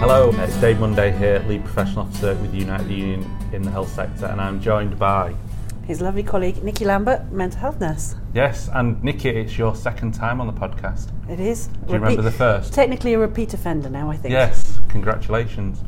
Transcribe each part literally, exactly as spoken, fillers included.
Hello, it's Dave Monday here, Lead Professional Officer with Unite the Union in the health sector, and I'm joined by his lovely colleague Nikki Lambert, mental health nurse. Yes, and Nikki, it's your second time on the podcast. It is. Do you repeat, remember the first? Technically a repeat offender now, I think. Yes, congratulations.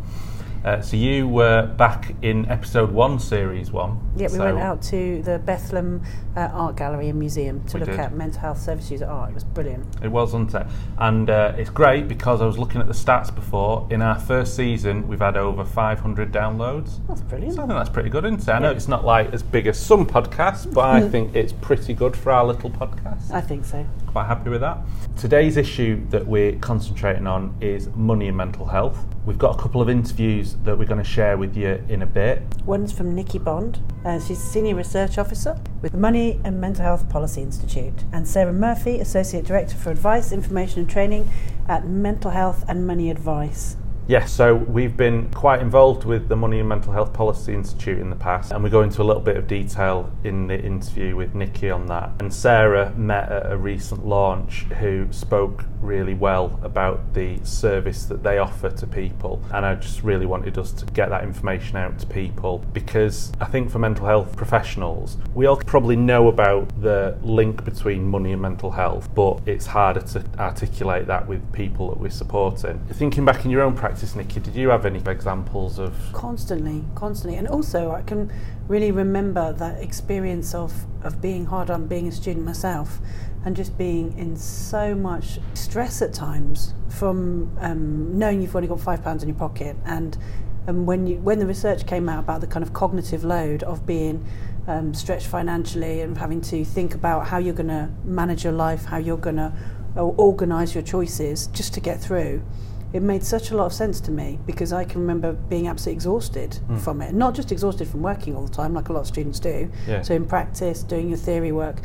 Uh, so you were back in episode one, series one. Yeah, we so went out to the Bethlehem uh, Art Gallery and Museum to look did. at mental health service user art. It was brilliant. It was, wasn't it? And uh, it's great because I was looking at the stats before. In our first season, we've had over five hundred downloads. That's brilliant. So I think that's pretty good, isn't it? I know yeah. it's not like as big as some podcasts, but I think it's pretty good for our little podcast. I think so. Quite happy with that. Today's issue that we're concentrating on is money and mental health. We've got a couple of interviews that we're going to share with you in a bit. One's from Nikki Bond, uh, she's Senior Research Officer with the Money and Mental Health Policy Institute, and Sarah Murphy, Associate Director for Advice, Information and Training at Mental Health and Money Advice. Yes, so we've been quite involved with the Money and Mental Health Policy Institute in the past, and we go into a little bit of detail in the interview with Nikki on that. And Sarah met at a recent launch who spoke really well about the service that they offer to people, and I just really wanted us to get that information out to people, because I think for mental health professionals, we all probably know about the link between money and mental health, but it's harder to articulate that with people that we're supporting. Thinking back in your own practice, Nikki, did you have any examples of... Constantly, constantly. And also I can really remember that experience of, of being hard on being a student myself, and just being in so much stress at times from um, knowing you've only got five pounds in your pocket. And, and when, you, when the research came out about the kind of cognitive load of being um, stretched financially and having to think about how you're going to manage your life, how you're going to organise your choices just to get through, it made such a lot of sense to me, because I can remember being absolutely exhausted mm. from it. Not just exhausted from working all the time, like a lot of students do. Yeah. So in practice, doing your theory work,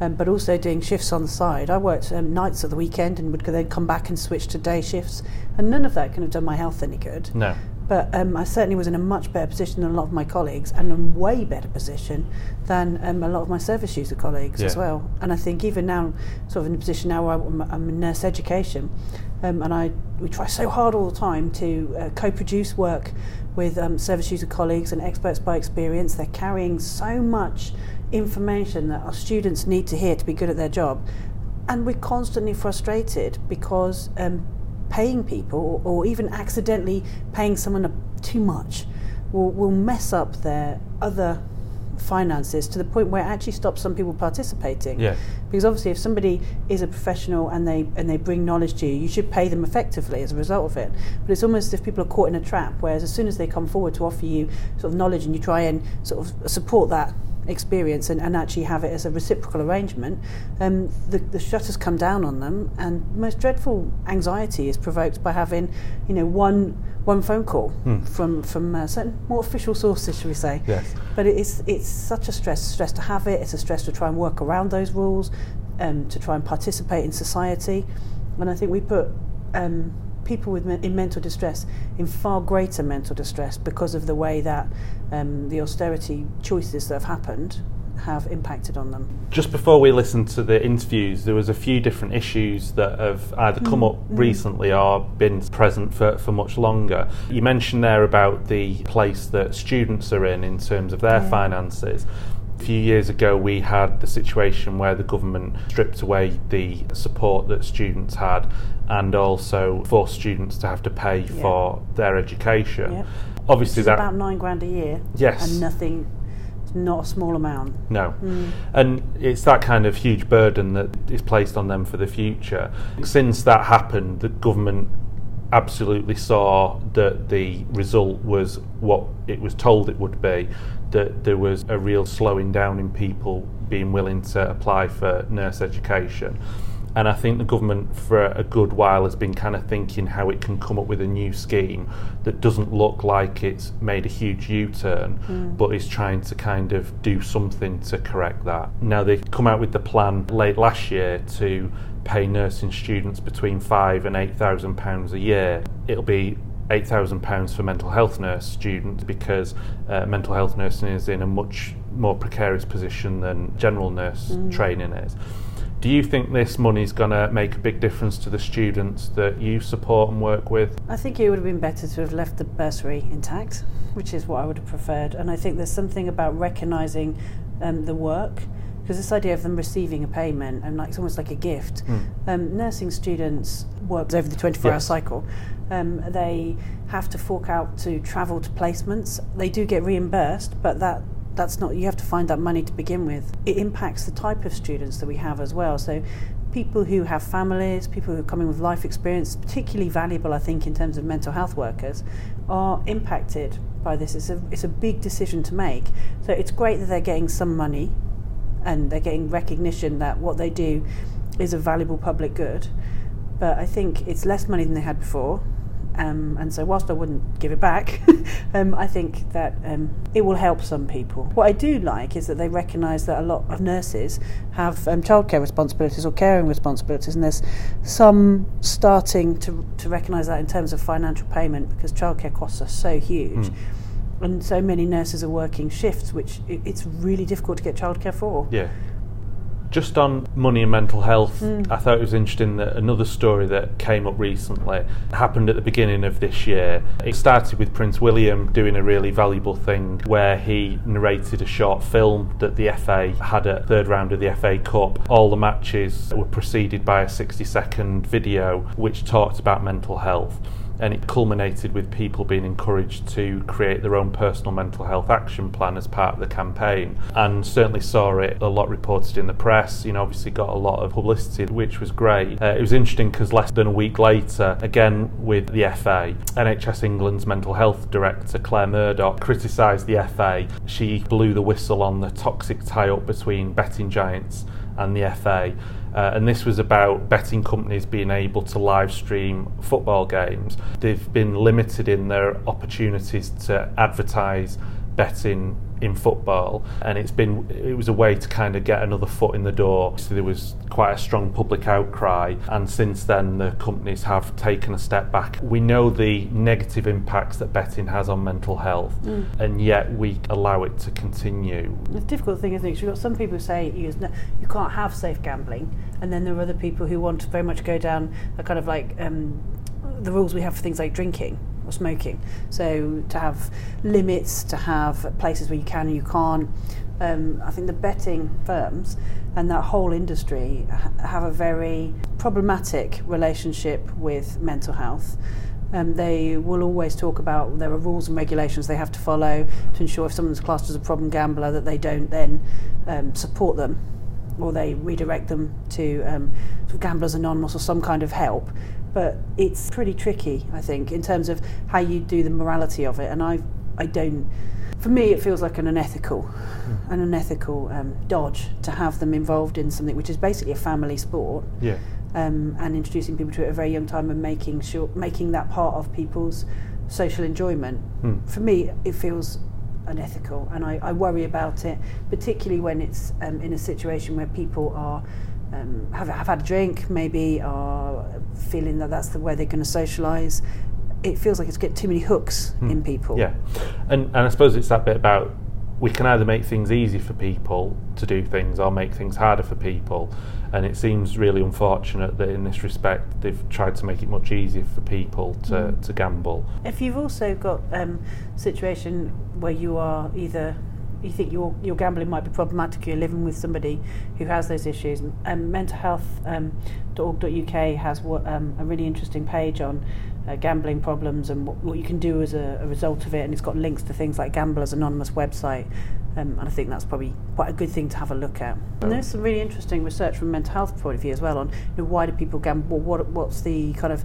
um, but also doing shifts on the side. I worked um, nights at the weekend and would then come back and switch to day shifts. And none of that can have done my health any good. No. But um, I certainly was in a much better position than a lot of my colleagues, and a way better position than um, a lot of my service user colleagues yeah. as well. And I think even now, sort of in a position now where I'm, I'm in nurse education, um, and I we try so hard all the time to uh, co-produce work with um, service user colleagues and experts by experience. They're carrying so much information that our students need to hear to be good at their job. And we're constantly frustrated because um, paying people, or even accidentally paying someone too much, will, will mess up their other finances to the point where it actually stops some people participating. Yeah. Because obviously if somebody is a professional and they and they bring knowledge to you, you should pay them effectively as a result of it. But it's almost as if people are caught in a trap, whereas as soon as they come forward to offer you sort of knowledge and you try and sort of support that experience and, and actually have it as a reciprocal arrangement, um, the, the shutters come down on them, and the most dreadful anxiety is provoked by having, you know, one one phone call hmm. from from uh, certain more official sources, shall we say? Yes. But it's it's such a stress stress to have it. It's a stress to try and work around those rules, um, to try and participate in society, and I think we put. Um, people with men- in mental distress in far greater mental distress because of the way that um, the austerity choices that have happened have impacted on them. Just before we listened to the interviews, there was a few different issues that have either come mm. up mm. recently or been present for, for much longer. You mentioned there about the place that students are in in terms of their yeah. finances. A few years ago we had the situation where the government stripped away the support that students had and also forced students to have to pay yeah. for their education. Yeah. Obviously it's that about nine grand a year. Yes. And nothing, not a small amount. No. Mm. And it's that kind of huge burden that is placed on them for the future. Since that happened, the government absolutely saw that the result was what it was told it would be, that there was a real slowing down in people being willing to apply for nurse education. And I think the government for a good while has been kind of thinking how it can come up with a new scheme that doesn't look like it's made a huge U-turn, mm. but is trying to kind of do something to correct that. Now, they've come out with the plan late last year to pay nursing students between five and eight thousand pounds a year. It'll be eight thousand pounds for mental health nurse students, because uh, mental health nursing is in a much more precarious position than general nurse mm. training is. Do you think this money's going to make a big difference to the students that you support and work with? I think it would have been better to have left the bursary intact, which is what I would have preferred. And I think there's something about recognising um, the work, because this idea of them receiving a payment, and like, it's almost like a gift. Mm. Um, nursing students work over the twenty-four hour yes. cycle. Um, they have to fork out to travel to placements. They do get reimbursed, but that that's not, you have to find that money to begin with. It impacts the type of students that we have as well. So people who have families, people who are coming with life experience, particularly valuable, I think, in terms of mental health workers, are impacted by this. It's a, it's a big decision to make. So it's great that they're getting some money and they're getting recognition that what they do is a valuable public good. But I think it's less money than they had before. Um, and so whilst I wouldn't give it back, um, I think that um, it will help some people. What I do like is that they recognise that a lot of nurses have um, childcare responsibilities or caring responsibilities, and there's some starting to, to recognise that in terms of financial payment, because childcare costs are so huge. Mm. And so many nurses are working shifts, which it, it's really difficult to get childcare for. Yeah. Just on money and mental health, mm. I thought it was interesting that another story that came up recently happened at the beginning of this year. It started with Prince William doing a really valuable thing where he narrated a short film that the F A had at the third round of the F A Cup. All the matches were preceded by a sixty second video which talked about mental health. And it culminated with people being encouraged to create their own personal mental health action plan as part of the campaign, and certainly saw it a lot reported in the press. You know, obviously got a lot of publicity, which was great. Uh, it was interesting because less than a week later, again with the F A, N H S England's mental health director Claire Murdoch criticised the F A. She blew the whistle on the toxic tie-up between betting giants and the F A. Uh, and this was about betting companies being able to live stream football games. They've been limited in their opportunities to advertise betting in football, and it's been it was a way to kind of get another foot in the door. So there was quite a strong public outcry, and since then the companies have taken a step back. We know the negative impacts that betting has on mental health, mm. and yet we allow it to continue. The difficult thing, I think, is you've got some people who say you can't have safe gambling, and then there are other people who want to very much go down a kind of like um, the rules we have for things like drinking or smoking. So to have limits, to have places where you can and you can't. Um, I think the betting firms and that whole industry ha- have a very problematic relationship with mental health. Um, they will always talk about there are rules and regulations they have to follow to ensure if someone's classed as a problem gambler that they don't then um, support them, or they redirect them to um, sort of Gamblers Anonymous or some kind of help. But it's pretty tricky, I think, in terms of how you do the morality of it. And I I don't... For me, it feels like an unethical, mm. an unethical um, dodge to have them involved in something which is basically a family sport. Yeah. Um, and introducing people to it at a very young time and making sure making that part of people's social enjoyment. Mm. For me, it feels unethical, and I, I worry about it, particularly when it's um, in a situation where people are... Um, have, have had a drink, maybe are feeling that that's the way they're going to socialise. It feels like it's got too many hooks mm. in people. Yeah, and and I suppose it's that bit about we can either make things easy for people to do things or make things harder for people, and it seems really unfortunate that in this respect they've tried to make it much easier for people to, mm. to gamble. If you've also got um, a situation where you are either... you think your your gambling might be problematic, you're living with somebody who has those issues. Um, mental health dot org dot U K has what, um, a really interesting page on uh, gambling problems and what, what you can do as a, a result of it, and it's got links to things like Gamblers Anonymous website, um, and I think that's probably quite a good thing to have a look at. And there's some really interesting research from a mental health point of view as well on, you know, why do people gamble, what what's the kind of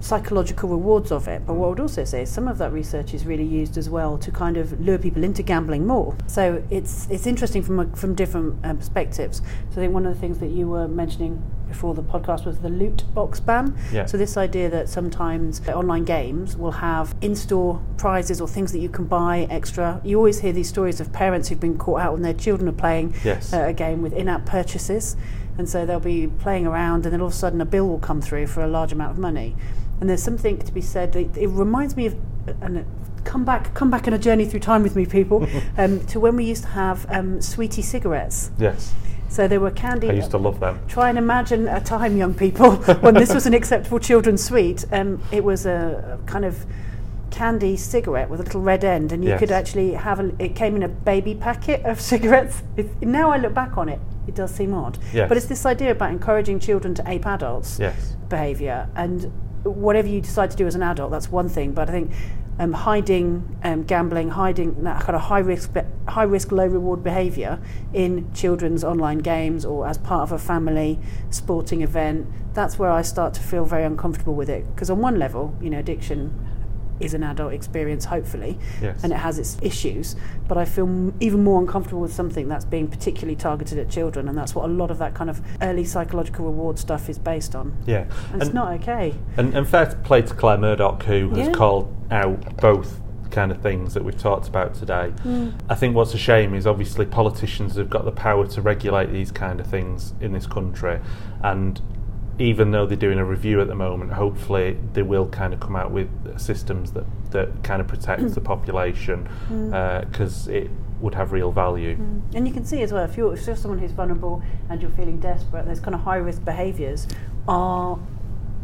psychological rewards of it. But what I would also say is some of that research is really used as well to kind of lure people into gambling more. So it's it's interesting from a, from different uh, perspectives. So I think one of the things that you were mentioning before the podcast was the loot box ban. Yeah. So this idea that sometimes online games will have in-store prizes or things that you can buy extra. You always hear these stories of parents who've been caught out when their children are playing yes. uh, a game with in-app purchases, and so they'll be playing around and then all of a sudden a bill will come through for a large amount of money. And there's something to be said. It, it reminds me of, and come back, come back on a journey through time with me, people, um, to when we used to have um, sweetie cigarettes. Yes. So they were candy. I used to love them. Try and imagine a time, young people, when this was an acceptable children's sweet. Um, it was a kind of candy cigarette with a little red end, and you yes. could actually have a, it came in a baby packet of cigarettes. It, now I look back on it, it does seem odd. Yes. But it's this idea about encouraging children to ape adults' yes. behaviour, and whatever you decide to do as an adult, that's one thing. But I think um, hiding um, gambling, hiding that kind of high risk, be- high risk, low reward behaviour in children's online games or as part of a family sporting event, that's where I start to feel very uncomfortable with it. Because on one level, you know, addiction is an adult experience, hopefully, yes. and it has its issues, but I feel m- even more uncomfortable with something that's being particularly targeted at children, and that's what a lot of that kind of early psychological reward stuff is based on. Yeah, and and it's not okay. And, and fair play to Claire Murdoch, who has yeah. called out both kind of things that we've talked about today. Mm. I think what's a shame is obviously politicians have got the power to regulate these kind of things in this country, and even though they're doing a review at the moment, hopefully they will kind of come out with systems that, that kind of protects mm. the population, because mm. uh, it would have real value. Mm. And you can see as well, if you're, if you're someone who's vulnerable and you're feeling desperate, those kind of high-risk behaviours are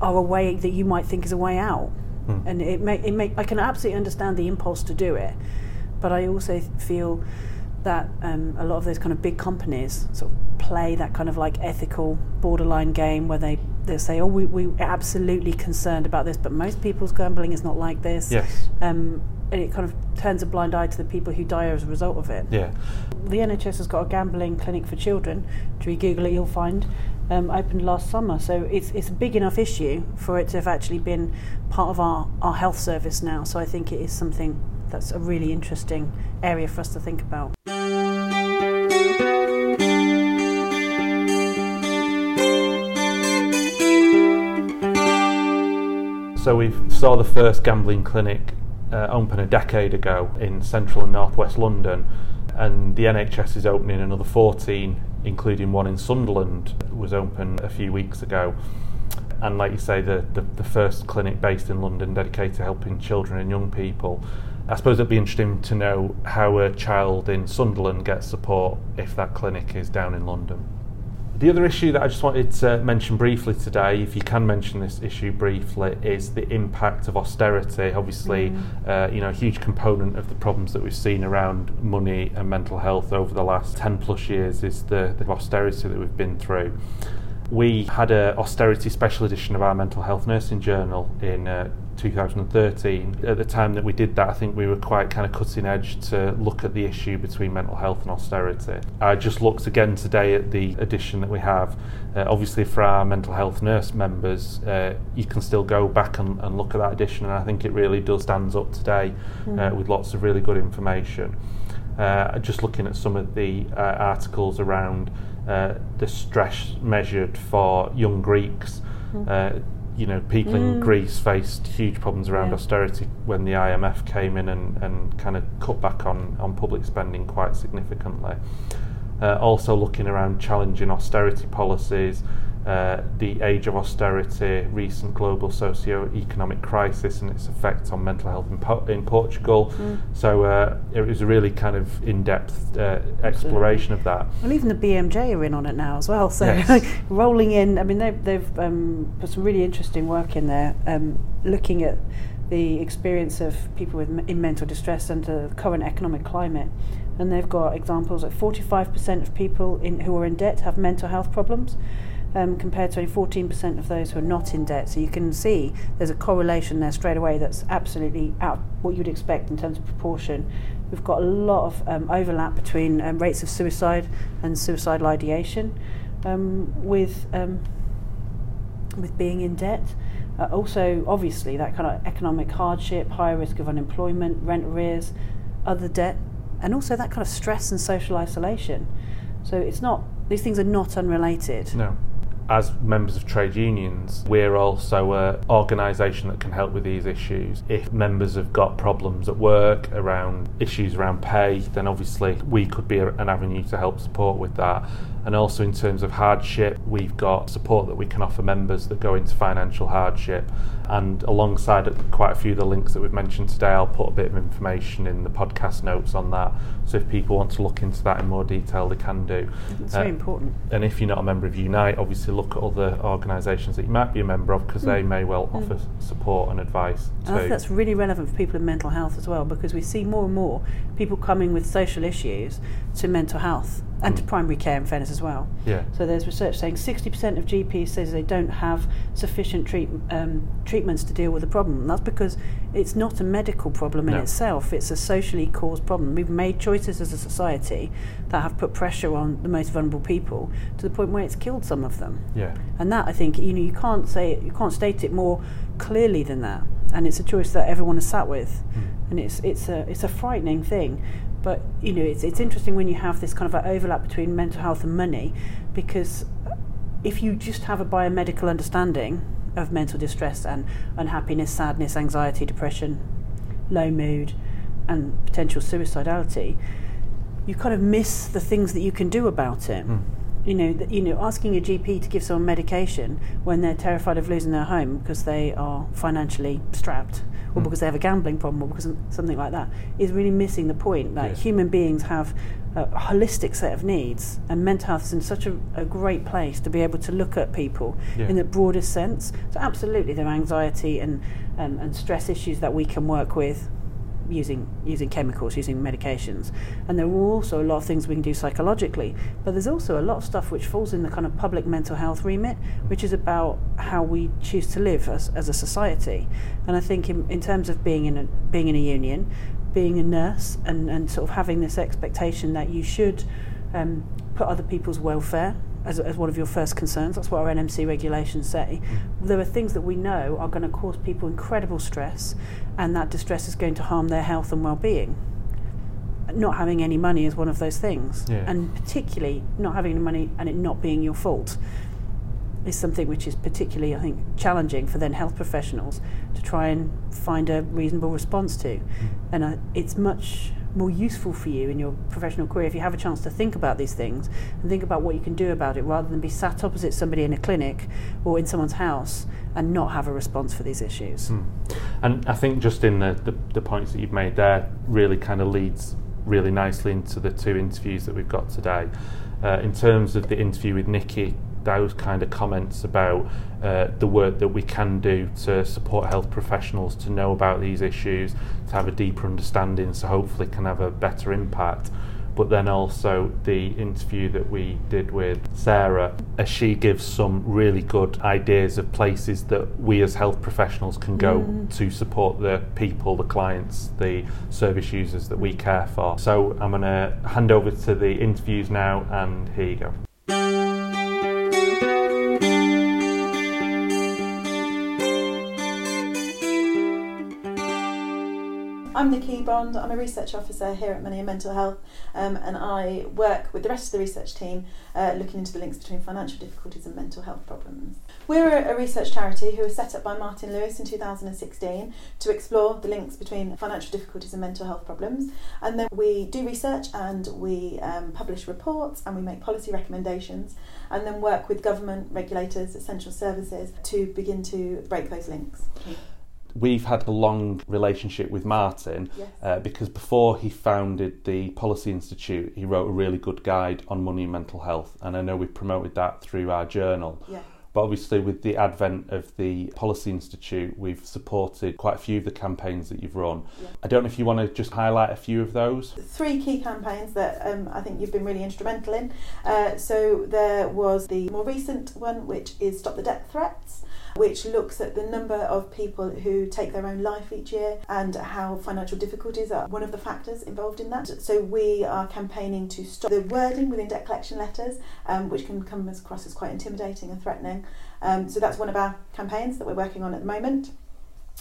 are a way that you might think is a way out. Mm. And it may, it may, I can absolutely understand the impulse to do it, but I also feel that um, a lot of those kind of big companies sort of play that kind of like ethical borderline game where they, they say, oh, we, we're absolutely concerned about this, but most people's gambling is not like this. Yes. Um, and it kind of turns a blind eye to the people who die as a result of it. Yeah. The N H S has got a gambling clinic for children. If you Google it, you'll find. Um, opened last summer, so it's it's a big enough issue for it to have actually been part of our, our health service now. So I think it is something that's a really interesting area for us to think about. So we saw the first gambling clinic uh, open a decade ago in central and northwest London, and the N H S is opening another fourteen, including one in Sunderland, was opened a few weeks ago. And like you say, the, the, the first clinic based in London dedicated to helping children and young people. I suppose it'd be interesting to know how a child in Sunderland gets support if that clinic is down in London. The other issue that I just wanted to mention briefly today, if you can mention this issue briefly, is the impact of austerity. Obviously, mm. uh, you know, a huge component of the problems that we've seen around money and mental health over the last ten plus years is the, the austerity that we've been through. We had an austerity special edition of our Mental Health Nursing Journal in uh, two thousand thirteen. At the time that we did that, I think we were quite kind of cutting edge to look at the issue between mental health and austerity. I just looked again today at the edition that we have. Uh, obviously for our mental health nurse members, uh, you can still go back and, and look at that edition, and I think it really does stand up today mm. uh, with lots of really good information. Uh, just looking at some of the uh, articles around uh, the stress measured for young Greeks, mm. uh, you know, people mm. in Greece faced huge problems around yeah. austerity when the I M F came in and, and kind of cut back on, on public spending quite significantly. Uh, also looking around challenging austerity policies, uh, the age of austerity, recent global socio-economic crisis and its effects on mental health in, po- in Portugal. Mm. So uh, it was a really kind of in-depth uh, exploration of that. Well, even the B M J are in on it now as well. So yes. rolling in, I mean, they've, they've um, put some really interesting work in there, um, looking at the experience of people with, in mental distress under the current economic climate. And they've got examples that forty-five percent of people in, who are in debt have mental health problems, um, compared to only fourteen percent of those who are not in debt. So you can see there's a correlation there straight away that's absolutely out what you'd expect in terms of proportion. We've got a lot of um, overlap between um, rates of suicide and suicidal ideation um, with, um, with being in debt. Uh, also, obviously, that kind of economic hardship, higher risk of unemployment, rent arrears, other debt, and also that kind of stress and social isolation. So it's not; these things are not unrelated. No. as members of trade unions, we're also an organisation that can help with these issues. If members have got problems at work around issues around pay, then obviously we could be an avenue to help support with that. And also in terms of hardship, we've got support that we can offer members that go into financial hardship. And alongside quite a few of the links that we've mentioned today, I'll put a bit of information in the podcast notes on that. So if people want to look into that in more detail, they can do. It's uh, very important. And if you're not a member of Unite, obviously look at other organisations that you might be a member of, because mm. they may well mm. offer support and advice too. I think that's really relevant for people in mental health as well, because we see more and more people coming with social issues to mental health and to primary care, in fairness, as well. Yeah. So there's research saying sixty percent of G Ps says they don't have sufficient treat, um, treatments to deal with the problem. And that's because it's not a medical problem in no. itself, it's a socially caused problem. We've made choices as a society that have put pressure on the most vulnerable people to the point where it's killed some of them. Yeah. And that, I think, you know, you can't say, you can't state it more clearly than that. And it's a choice that everyone is sat with. Mm. And it's it's a it's a frightening thing. But, you know, it's it's interesting when you have this kind of an overlap between mental health and money, because if you just have a biomedical understanding of mental distress and unhappiness, sadness, anxiety, depression, low mood, and potential suicidality, you kind of miss the things that you can do about it. Mm. You know, th- you know, asking a G P to give someone medication when they're terrified of losing their home because they are financially strapped, or because they have a gambling problem, or because something like that, is really missing the point that yeah. human beings have a holistic set of needs, and mental health is in such a, a great place to be able to look at people yeah. in the broadest sense. So absolutely, there are anxiety and, and, and stress issues that we can work with using using chemicals, using medications. And there are also a lot of things we can do psychologically, but there's also a lot of stuff which falls in the kind of public mental health remit, which is about how we choose to live as, as a society. And I think in, in terms of being in a being in a union, being a nurse, and, and sort of having this expectation that you should um, put other people's welfare As, as one of your first concerns, that's what our N M C regulations say. There are things that we know are going to cause people incredible stress, and that distress is going to harm their health and well-being. Not having any money is one of those things, yeah. and particularly not having any money and it not being your fault is something which is particularly, I think, challenging for then health professionals to try and find a reasonable response to. Mm. And uh, it's much more useful for you in your professional career if you have a chance to think about these things and think about what you can do about it, rather than be sat opposite somebody in a clinic or in someone's house and not have a response for these issues. Mm. And I think just in the, the, the points that you've made there really kind of leads really nicely into the two interviews that we've got today. Uh, in terms of the interview with Nikki, those kind of comments about uh, the work that we can do to support health professionals to know about these issues, to have a deeper understanding, so hopefully can have a better impact. But then also the interview that we did with Sarah, as she gives some really good ideas of places that we as health professionals can go mm. to support the people, the clients, the service users that we care for. So I'm going to hand over to the interviews now, and here you go. I'm Nikki Bond, I'm a research officer here at Money and Mental Health, um, and I work with the rest of the research team uh, looking into the links between financial difficulties and mental health problems. We're a research charity who was set up by Martin Lewis in two thousand sixteen to explore the links between financial difficulties and mental health problems, and then we do research and we um, publish reports and we make policy recommendations, and then work with government, regulators, essential services to begin to break those links. Okay. We've had a long relationship with Martin, yes. uh, because before he founded the Policy Institute, he wrote a really good guide on money and mental health, and I know we've promoted that through our journal. Yeah. But obviously with the advent of the Policy Institute, we've supported quite a few of the campaigns that you've run. Yeah. I don't know if you want to just highlight a few of those. Three key campaigns that um, I think you've been really instrumental in. Uh, so there was the more recent one, which is Stop the Debt Threats, which looks at the number of people who take their own life each year and how financial difficulties are one of the factors involved in that. So we are campaigning to stop the wording within debt collection letters, um, which can come across as quite intimidating and threatening. Um, so that's one of our campaigns that we're working on at the moment.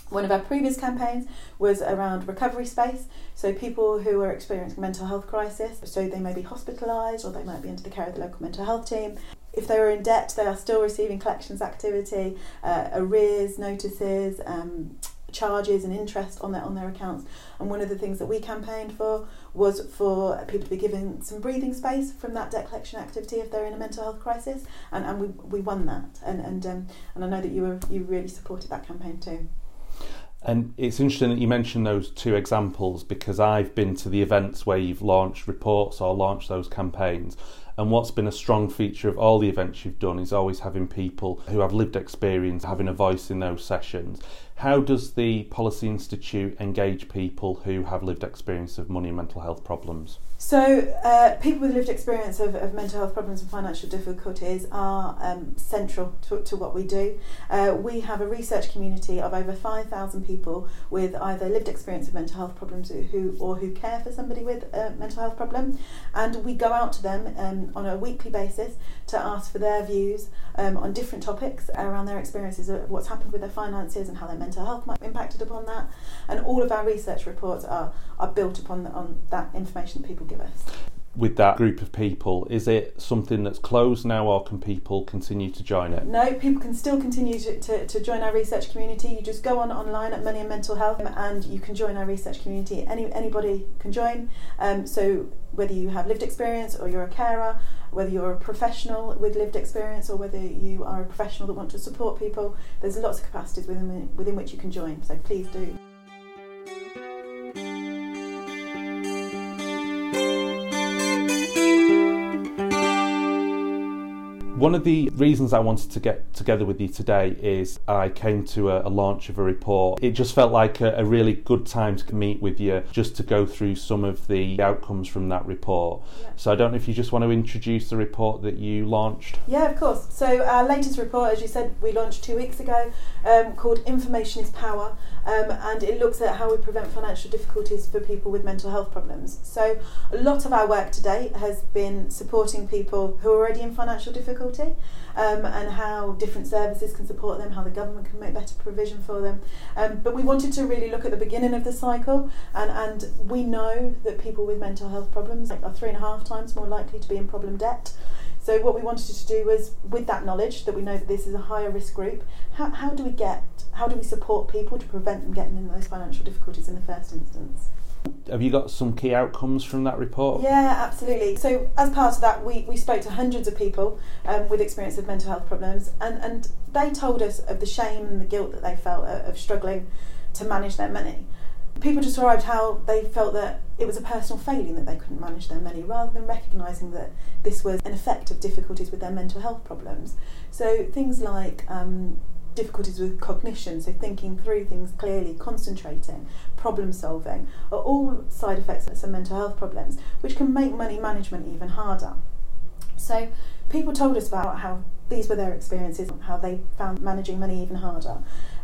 One of our previous campaigns was around recovery space, so people who are experiencing mental health crisis, so they may be hospitalised or they might be under the care of the local mental health team. if they were in debt, they are still receiving collections activity, uh, arrears, notices, um, charges and interest on their on their accounts. And one of the things that we campaigned for was for people to be given some breathing space from that debt collection activity if they're in a mental health crisis, and, and we, we won that, and and um, and I know that you were you really supported that campaign too. And it's interesting that you mentioned those two examples, because I've been to the events where you've launched reports or launched those campaigns, and what's been a strong feature of all the events you've done is always having people who have lived experience having a voice in those sessions. How does the Policy Institute engage people who have lived experience of money and mental health problems? So uh, people with lived experience of, of mental health problems and financial difficulties are um, central to, to what we do. Uh, we have a research community of over five thousand people with either lived experience of mental health problems who or who care for somebody with a mental health problem, and we go out to them um, on a weekly basis to ask for their views um, on different topics around their experiences of what's happened with their finances and how their mental mental health might be impacted upon that, and all of our research reports are, are built upon the, on that information that people give us. With that group of people, is it something that's closed now, or can people continue to join it? No, people can still continue to, to, to join our research community. You just go on online at Money and Mental Health and you can join our research community. Any anybody can join, um, so whether you have lived experience or you're a carer, whether you're a professional with lived experience or whether you are a professional that want to support people, there's lots of capacities within, within which you can join, so please do. One of the reasons I wanted to get together with you today is I came to a, a launch of a report. It just felt like a, a really good time to meet with you just to go through some of the outcomes from that report. Yeah. So I don't know if you just want to introduce the report that you launched. Yeah, of course. So our latest report, as you said, we launched two weeks ago, um, called Information is Power, um, and it looks at how we prevent financial difficulties for people with mental health problems. So a lot of our work today has been supporting people who are already in financial difficulties, Um, and how different services can support them, how the government can make better provision for them. Um, but we wanted to really look at the beginning of the cycle, and, and we know that people with mental health problems are three and a half times more likely to be in problem debt. So what we wanted to do was, with that knowledge, that we know that this is a higher risk group, how, how do we get, how do we support people to prevent them getting into those financial difficulties in the first instance? Have you got some key outcomes from that report? Yeah, absolutely. So as part of that, we, we spoke to hundreds of people um, with experience of mental health problems, and, and they told us of the shame and the guilt that they felt of struggling to manage their money. People described how they felt that it was a personal failing that they couldn't manage their money, rather than recognising that this was an effect of difficulties with their mental health problems. So things like um, difficulties with cognition, so thinking through things clearly, concentrating, problem solving, are all side effects of some mental health problems, which can make money management even harder. So people told us about how these were their experiences, how they found managing money even harder.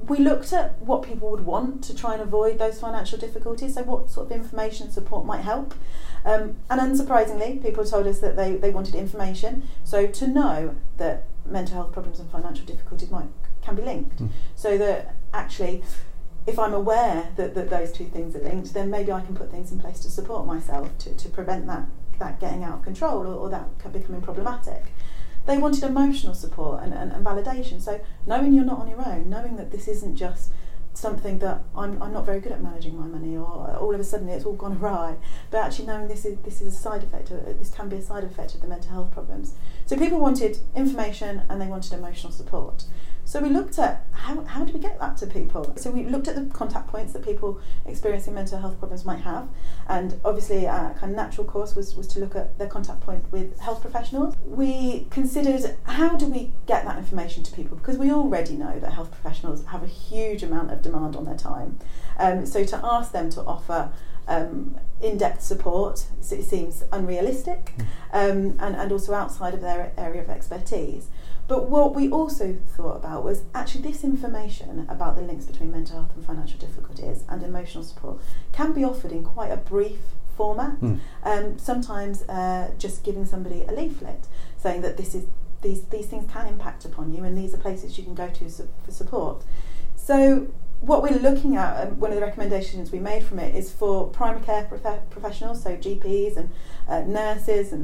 We looked at what people would want to try and avoid those financial difficulties, so what sort of information support might help. Um, and unsurprisingly, people told us that they, they wanted information, so to know that mental health problems and financial difficulties might can be linked, mm. so that actually if I'm aware that, that those two things are linked, then maybe I can put things in place to support myself to, to prevent that, that getting out of control or, or that becoming problematic. They wanted emotional support and, and, and validation, so knowing you're not on your own, knowing that this isn't just something that I'm, I'm not very good at managing my money, or all of a sudden it's all gone awry, but actually knowing this is this is a side effect, or this can be a side effect of the mental health problems. So people wanted information and they wanted emotional support. So we looked at how, how do we get that to people? So we looked at the contact points that people experiencing mental health problems might have, and obviously our kind of natural course was, was to look at their contact point with health professionals. We considered how do we get that information to people, because we already know that health professionals have a huge amount of demand on their time. Um, so to ask them to offer Um, in-depth support, so it seems unrealistic, um, and, and also outside of their area of expertise. But what we also thought about was actually this information about the links between mental health and financial difficulties and emotional support can be offered in quite a brief format, mm. um, sometimes uh, just giving somebody a leaflet saying that this is these, these things can impact upon you and these are places you can go to su- for support. So what we're looking at, um, one of the recommendations we made from it, is for primary care prof- professionals, so G Ps and uh, nurses and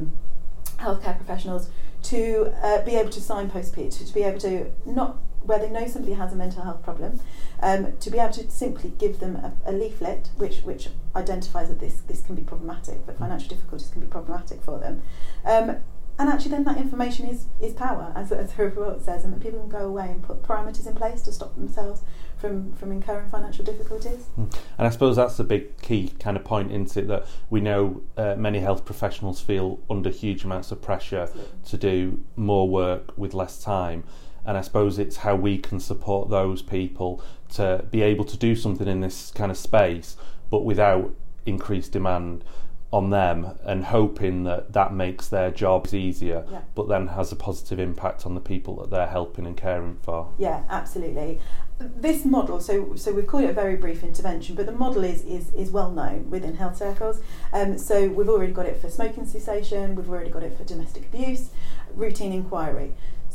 healthcare professionals, to uh, be able to signpost people, to, to be able to, not where they know somebody has a mental health problem, um, to be able to simply give them a, a leaflet which which identifies that this this can be problematic, that financial difficulties can be problematic for them. Um, And actually then that information is, is power, as, as the report says, and that people can go away and put parameters in place to stop themselves from, from incurring financial difficulties. Mm. And I suppose that's the big key kind of point, isn't it, that we know uh, many health professionals feel under huge amounts of pressure to do more work with less time. And I suppose it's how we can support those people to be able to do something in this kind of space, but without increased demand on them, and hoping that that makes their jobs easier, yeah. but then has a positive impact on the people that they're helping and caring for. Yeah, absolutely. This model, so so we've called it a very brief intervention, but the model is is, is well known within health circles. Um, so we've already got it for smoking cessation, we've already got it for domestic abuse, routine inquiry.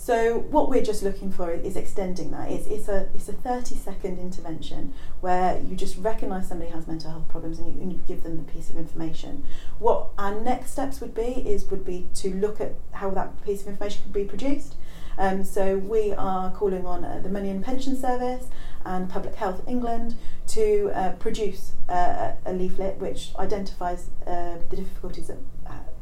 So what we're just looking for is extending that. It's, it's a it's a thirty second intervention where you just recognise somebody has mental health problems and you, and you give them the piece of information. What our next steps would be is would be to look at how that piece of information could be produced. Um, so we are calling on uh, the Money and Pension Service and Public Health England to uh, produce uh, a leaflet which identifies uh, the difficulties that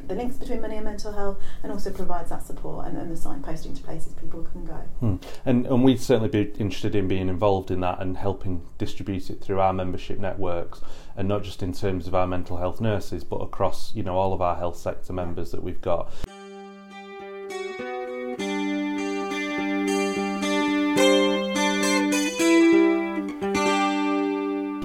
the links between money and mental health, and also provides that support and, and the signposting to places people can go. Hmm. And, and we'd certainly be interested in being involved in that and helping distribute it through our membership networks, and not just in terms of our mental health nurses, but across, you know, all of our health sector members that we've got.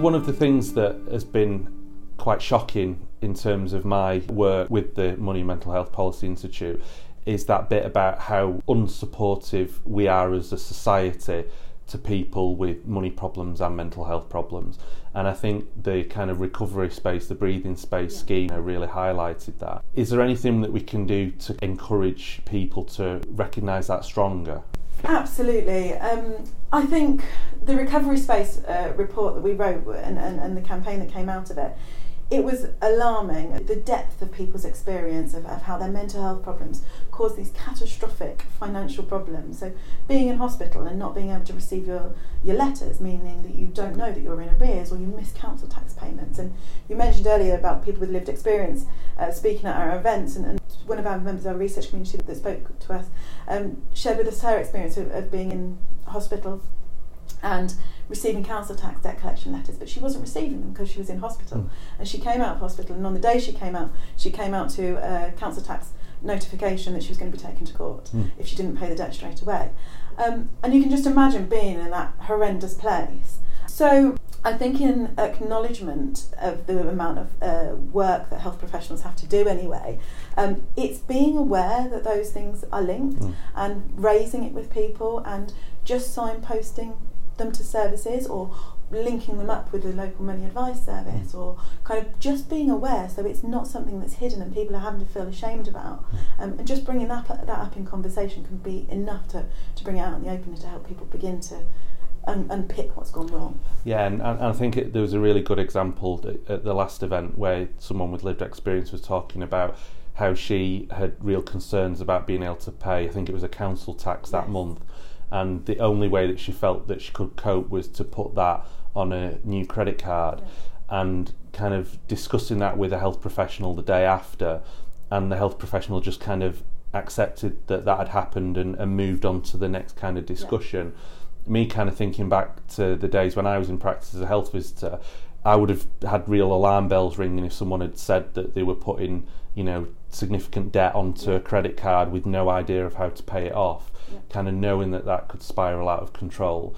One of the things that has been quite shocking in terms of my work with the Money and Mental Health Policy Institute is that bit about how unsupportive we are as a society to people with money problems and mental health problems. And I think the kind of recovery space, the breathing space yeah. scheme really highlighted that. Is there anything that we can do to encourage people to recognise that stronger? Absolutely. Um, I think the recovery space uh, report that we wrote and, and, and the campaign that came out of it, it was alarming, the depth of people's experience of, of how their mental health problems cause these catastrophic financial problems. So being in hospital and not being able to receive your, your letters, meaning that you don't know that you're in arrears, or you miss council tax payments. And you mentioned earlier about people with lived experience uh, speaking at our events, and, and one of our members of our research community that spoke to us um, shared with us her experience of, of being in hospital and receiving council tax debt collection letters, but she wasn't receiving them because she was in hospital. Mm. And she came out of hospital, and on the day she came out, she came out to uh, council tax notification that she was going to be taken to court mm. if she didn't pay the debt straight away. Um, and you can just imagine being in that horrendous place. So I think in acknowledgement of the amount of uh, work that health professionals have to do anyway, um, it's being aware that those things are linked mm. and raising it with people, and just signposting them to services, or linking them up with the local money advice service, or kind of just being aware so it's not something that's hidden and people are having to feel ashamed about. Um, and just bringing that, that up in conversation can be enough to, to bring it out in the open and to help people begin to un- unpick what's gone wrong. Yeah, and, and I think it, there was a really good example at the last event where someone with lived experience was talking about how she had real concerns about being able to pay, I think it was a council tax that yes. month, and the only way that she felt that she could cope was to put that on a new credit card. Yeah. And kind of discussing that with a health professional the day after, and the health professional just kind of accepted that that had happened and, and moved on to the next kind of discussion. Yeah. Me kind of thinking back to the days when I was in practice as a health visitor, I would have had real alarm bells ringing if someone had said that they were putting, you know, significant debt onto yeah. a credit card with no idea of how to pay it off. Yeah. Kind of knowing that that could spiral out of control.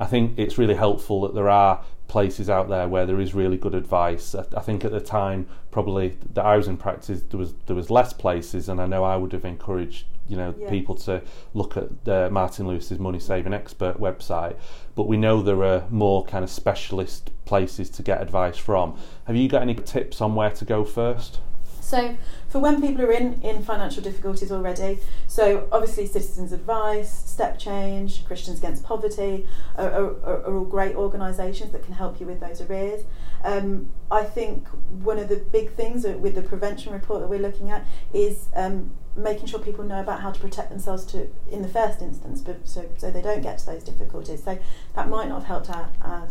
I think it's really helpful that there are places out there where there is really good advice. I, I think at the time, probably that I was in practice, there was there was less places, and I know I would have encouraged you know yeah. people to look at uh, Martin Lewis's Money Saving Expert website. But we know there are more kind of specialist places to get advice from. Have you got any tips on where to go first? So for when people are in, in financial difficulties already, so obviously Citizens Advice, Step Change, Christians Against Poverty are, are, are all great organisations that can help you with those arrears. Um, I think one of the big things with the prevention report that we're looking at is um, making sure people know about how to protect themselves to in the first instance, but so, so they don't get to those difficulties. So that might not have helped our, our,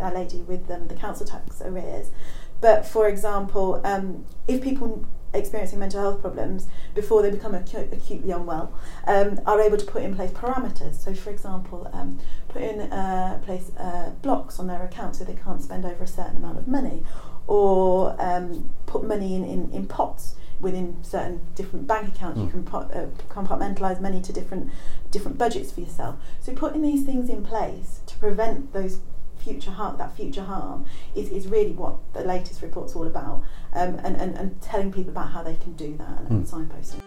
our lady with um, the council tax arrears. But for example, um, if people experiencing mental health problems before they become acu- acutely unwell um, are able to put in place parameters. So for example, um, put in uh, place uh, blocks on their account so they can't spend over a certain amount of money, or um, put money in, in, in pots within certain different bank accounts. Mm. You can pot, uh, compartmentalise money to different different budgets for yourself. So putting these things in place to prevent those future harm, that future harm is, is really what the latest report's all about, um, and, and, and telling people about how they can do that and mm. signposting.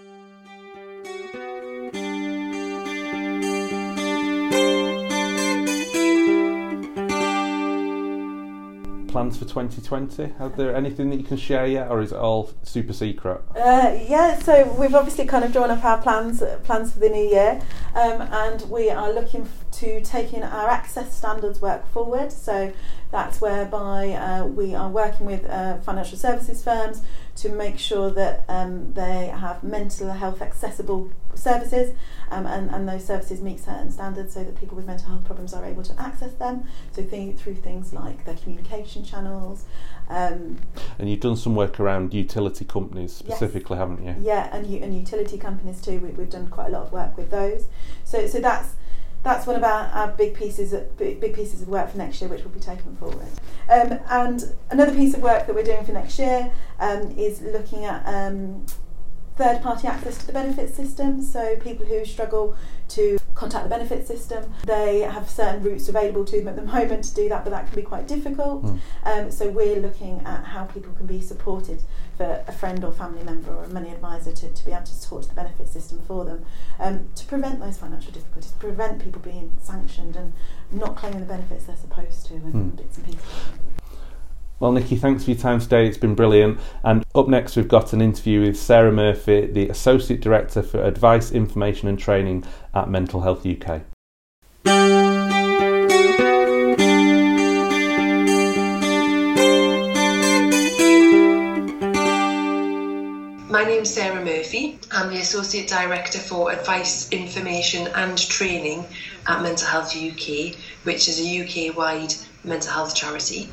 Plans for twenty twenty? Are there anything that you can share yet, or is it all super secret? Uh, yeah, so we've obviously kind of drawn up our plans plans for the new year, um, and we are looking f- to taking our access standards work forward. So that's whereby uh, we are working with uh, financial services firms to make sure that um, they have mental health accessible services, um, and, and those services meet certain standards so that people with mental health problems are able to access them, so th- through things like their communication channels. Um, and you've done some work around utility companies specifically, yes, haven't you? Yeah, and, u- and utility companies too, we, we've done quite a lot of work with those. So so that's that's one of our, our big pieces of, big pieces of work for next year, which will be taken forward. Um, and another piece of work that we're doing for next year um, is looking at um, third-party access to the benefits system. So people who struggle to contact the benefits system, they have certain routes available to them at the moment to do that, but that can be quite difficult. Mm. Um, so we're looking at how people can be supported for a friend or family member or a money advisor to, to be able to support the benefits system for them, um, to prevent those financial difficulties, prevent people being sanctioned and not claiming the benefits they're supposed to, and mm. bits and pieces. Well, Nikki, thanks for your time today. It's been brilliant. And up next, we've got an interview with Sarah Murphy, the Associate Director for Advice, Information and Training at Mental Health U K. My name's Sarah Murphy. I'm the Associate Director for Advice, Information and Training at Mental Health U K, which is a U K-wide mental health charity.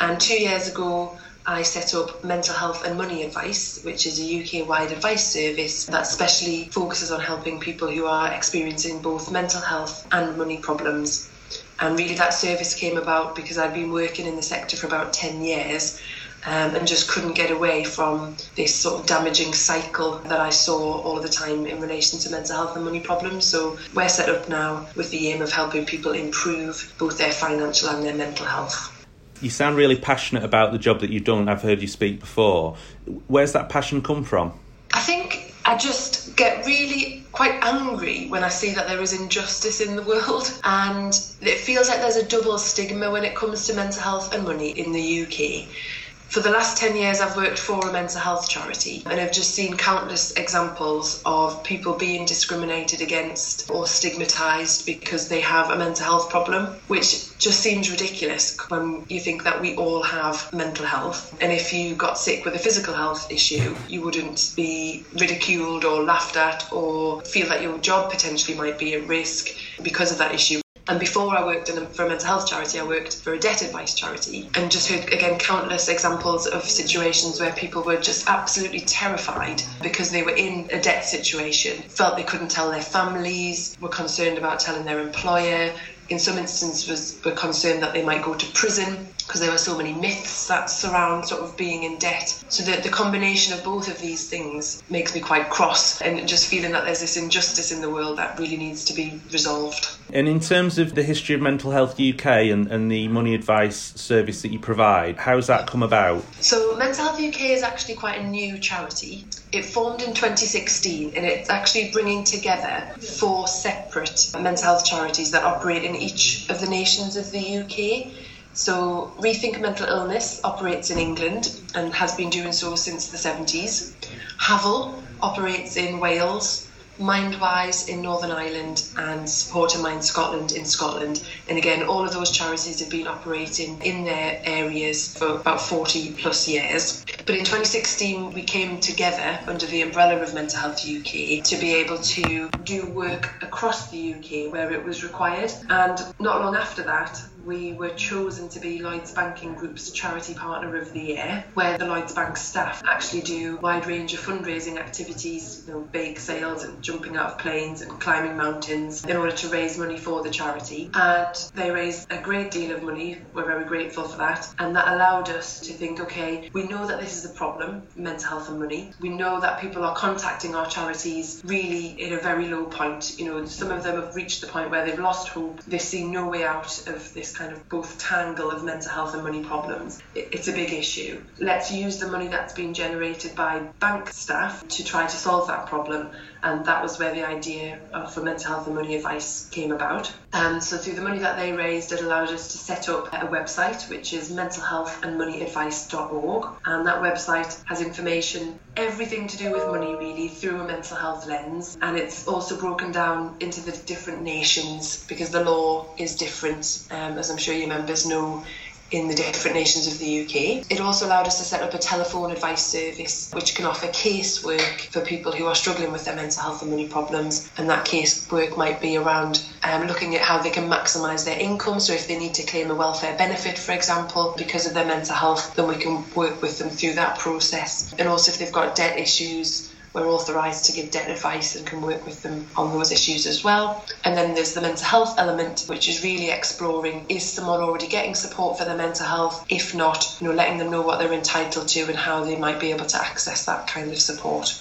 And two years ago, I set up Mental Health and Money Advice, which is a U K-wide advice service that specially focuses on helping people who are experiencing both mental health and money problems. And really that service came about because I'd been working in the sector for about ten years um, and just couldn't get away from this sort of damaging cycle that I saw all the time in relation to mental health and money problems. So we're set up now with the aim of helping people improve both their financial and their mental health. You sound really passionate about the job that you've done. I've heard you speak before. Where's that passion come from? I think I just get really quite angry when I see that there is injustice in the world, and it feels like there's a double stigma when it comes to mental health and money in the U K. For the last ten years, I've worked for a mental health charity, and I've just seen countless examples of people being discriminated against or stigmatised because they have a mental health problem, which just seems ridiculous when you think that we all have mental health. And if you got sick with a physical health issue, you wouldn't be ridiculed or laughed at or feel that your job potentially might be at risk because of that issue. And before I worked in a, for a mental health charity, I worked for a debt advice charity, and just heard, again, countless examples of situations where people were just absolutely terrified because they were in a debt situation, felt they couldn't tell their families, were concerned about telling their employer, in some instances were concerned that they might go to prison because there were so many myths that surround sort of being in debt. So the, the combination of both of these things makes me quite cross, and just feeling that there's this injustice in the world that really needs to be resolved. And in terms of the history of Mental Health U K and, and the money advice service that you provide, how's that come about? So Mental Health U K is actually quite a new charity. It formed in twenty sixteen, and it's actually bringing together four separate mental health charities that operate in each of the nations of the U K. So Rethink Mental Illness operates in England and has been doing so since the seventies. Havel operates in Wales, Mindwise in Northern Ireland, and Support in Mind Scotland in Scotland. And again, all of those charities have been operating in their areas for about forty plus years. But in twenty sixteen, we came together under the umbrella of Mental Health U K to be able to do work across the U K where it was required. And not long after that, we were chosen to be Lloyds Banking Group's Charity Partner of the Year, where the Lloyds Bank staff actually do a wide range of fundraising activities, you know, bake sales and jumping out of planes and climbing mountains in order to raise money for the charity. And they raised a great deal of money. We're very grateful for that. And that allowed us to think, okay, we know that this is a problem, mental health and money. We know that people are contacting our charities really at a very low point. You know, some of them have reached the point where they've lost hope. They see no way out of this kind of both tangle of mental health and money problems. It's a big issue. Let's use the money that's been generated by bank staff to try to solve that problem. And that was where the idea for Mental Health and Money Advice came about. And so through the money that they raised, it allowed us to set up a website, which is mental health and money advice dot org. And that website has information, everything to do with money really, through a mental health lens. And it's also broken down into the different nations, because the law is different, um, as I'm sure your members know, in the different nations of the U K. It also allowed us to set up a telephone advice service which can offer casework for people who are struggling with their mental health and money problems. And that casework might be around um, looking at how they can maximise their income. So if they need to claim a welfare benefit, for example, because of their mental health, then we can work with them through that process. And also if they've got debt issues, we're authorised to give debt advice and can work with them on those issues as well. And then there's the mental health element, which is really exploring, is someone already getting support for their mental health? If not, you know, letting them know what they're entitled to and how they might be able to access that kind of support.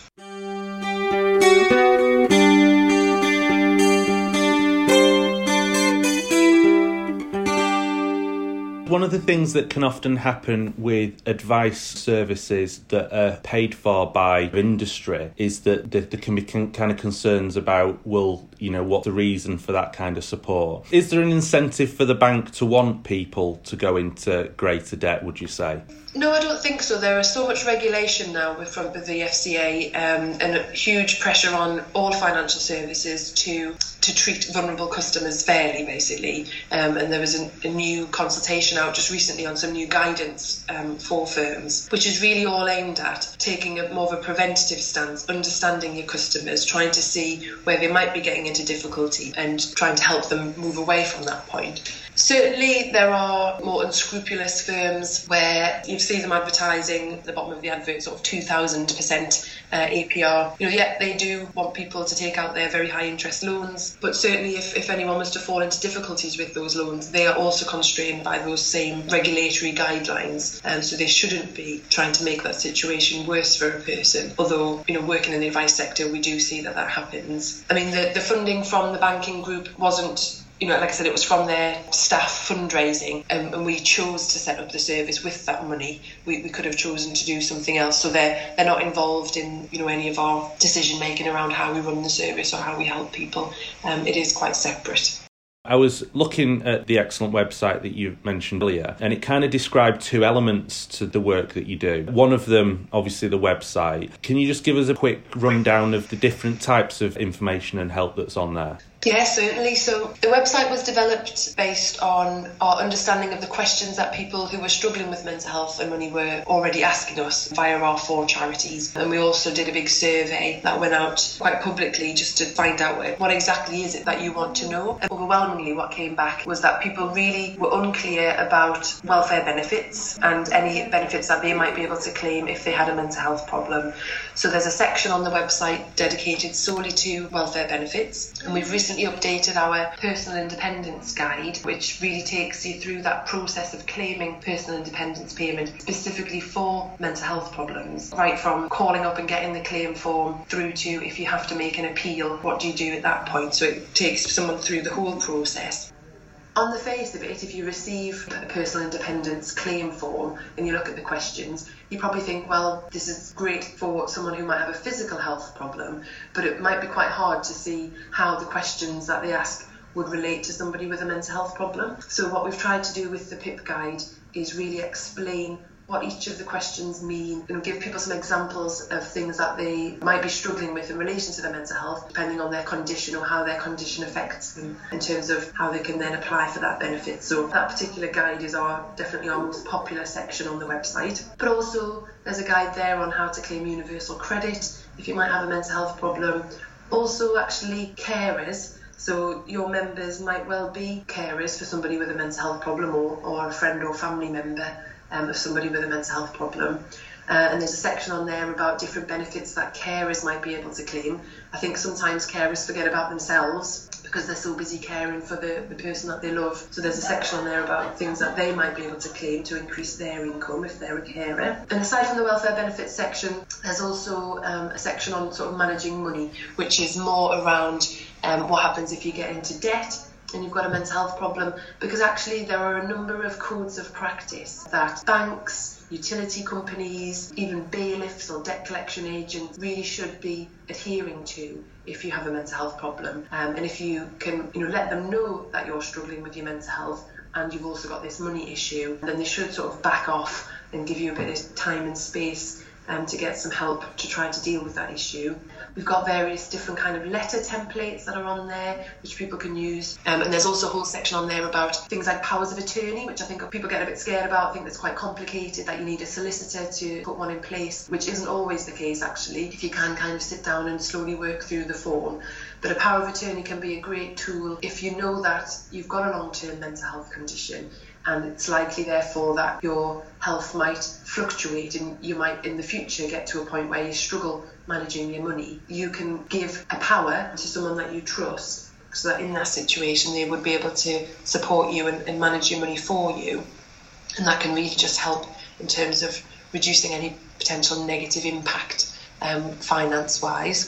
One of the things that can often happen with advice services that are paid for by industry is that there can be kind of concerns about, well, you know, what's the reason for that kind of support? Is there an incentive for the bank to want people to go into greater debt, would you say? No, I don't think so. There is so much regulation now with the F C A um, and a huge pressure on all financial services to to treat vulnerable customers fairly, basically. Um, and there was a, a new consultation out just recently on some new guidance um, for firms, which is really all aimed at taking a more of a preventative stance, understanding your customers, trying to see where they might be getting into difficulty and trying to help them move away from that point. Certainly there are more unscrupulous firms where you see them advertising at the bottom of the advert sort of two thousand percent uh, A P R. You know, yeah, they do want people to take out their very high interest loans, but certainly if, if anyone was to fall into difficulties with those loans, they are also constrained by those same regulatory guidelines, and so they shouldn't be trying to make that situation worse for a person. Although, you know, working in the advice sector, we do see that that happens. I mean, the, the funding from the banking group wasn't, you know, like I said, it was from their staff fundraising, um, and we chose to set up the service with that money. We, we could have chosen to do something else, so they're they're not involved in, you know, any of our decision making around how we run the service or how we help people. Um, it is quite separate. I was looking at the excellent website that you mentioned earlier, and it kind of described two elements to the work that you do. One of them, obviously, the website. Can you just give us a quick rundown of the different types of information and help that's on there? Yeah, certainly. So the website was developed based on our understanding of the questions that people who were struggling with mental health and money were already asking us via our four charities. And we also did a big survey that went out quite publicly just to find out what exactly is it that you want to know. And overwhelmingly what came back was that people really were unclear about welfare benefits and any benefits that they might be able to claim if they had a mental health problem. So there's a section on the website dedicated solely to welfare benefits, and we've recently updated our personal independence guide, which really takes you through that process of claiming personal independence payment specifically for mental health problems, right from calling up and getting the claim form through to, if you have to make an appeal, what do you do at that point? So it takes someone through the whole process. On the face of it, if you receive a personal independence claim form and you look at the questions, you probably think, well, this is great for someone who might have a physical health problem, but it might be quite hard to see how the questions that they ask would relate to somebody with a mental health problem. So what we've tried to do with the P I P guide is really explain what each of the questions mean and give people some examples of things that they might be struggling with in relation to their mental health, depending on their condition or how their condition affects them in terms of how they can then apply for that benefit. So that particular guide is our definitely our most popular section on the website. But also there's a guide there on how to claim universal credit if you might have a mental health problem. Also actually carers. So your members might well be carers for somebody with a mental health problem or, or a friend or family member Um, of somebody with a mental health problem. Uh, and there's a section on there about different benefits that carers might be able to claim. I think sometimes carers forget about themselves because they're so busy caring for the, the person that they love. So there's a section on there about things that they might be able to claim to increase their income if they're a carer. And aside from the welfare benefits section, there's also um, a section on sort of managing money, which is more around um, what happens if you get into debt and you've got a mental health problem, because actually there are a number of codes of practice that banks, utility companies, even bailiffs or debt collection agents really should be adhering to if you have a mental health problem. Um, and if you can, you know, let them know that you're struggling with your mental health and you've also got this money issue, then they should sort of back off and give you a bit of time and space Um, to get some help to try to deal with that issue. We've got various different kind of letter templates that are on there which people can use, um, and there's also a whole section on there about things like powers of attorney, which I think people get a bit scared about. I think that's quite complicated, that you need a solicitor to put one in place, which isn't always the case actually, if you can kind of sit down and slowly work through the form. But a power of attorney can be a great tool if you know that you've got a long-term mental health condition, and it's likely therefore that your health might fluctuate and you might in the future get to a point where you struggle managing your money. You can give a power to someone that you trust so that in that situation they would be able to support you and, and manage your money for you, and that can really just help in terms of reducing any potential negative impact um, finance wise.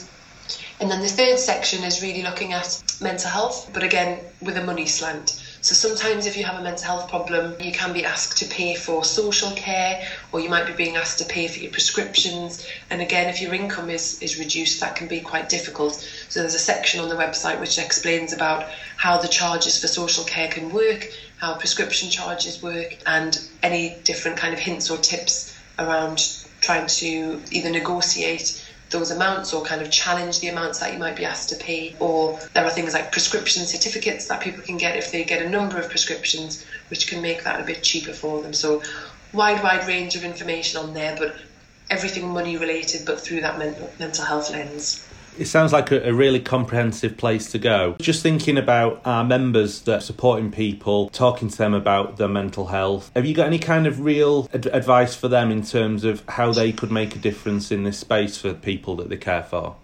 And then the third section is really looking at mental health, but again with a money slant. So sometimes if you have a mental health problem, you can be asked to pay for social care, or you might be being asked to pay for your prescriptions. And again, if your income is, is reduced, that can be quite difficult. So there's a section on the website which explains about how the charges for social care can work, how prescription charges work, and any different kind of hints or tips around trying to either negotiate those amounts or kind of challenge the amounts that you might be asked to pay. Or there are things like prescription certificates that people can get if they get a number of prescriptions, which can make that a bit cheaper for them. So wide wide range of information on there, but everything money related, but through that mental, mental health lens. It sounds like a, a really comprehensive place to go. Just thinking about our members that are supporting people, talking to them about their mental health, have you got any kind of real ad- advice for them in terms of how they could make a difference in this space for people that they care for?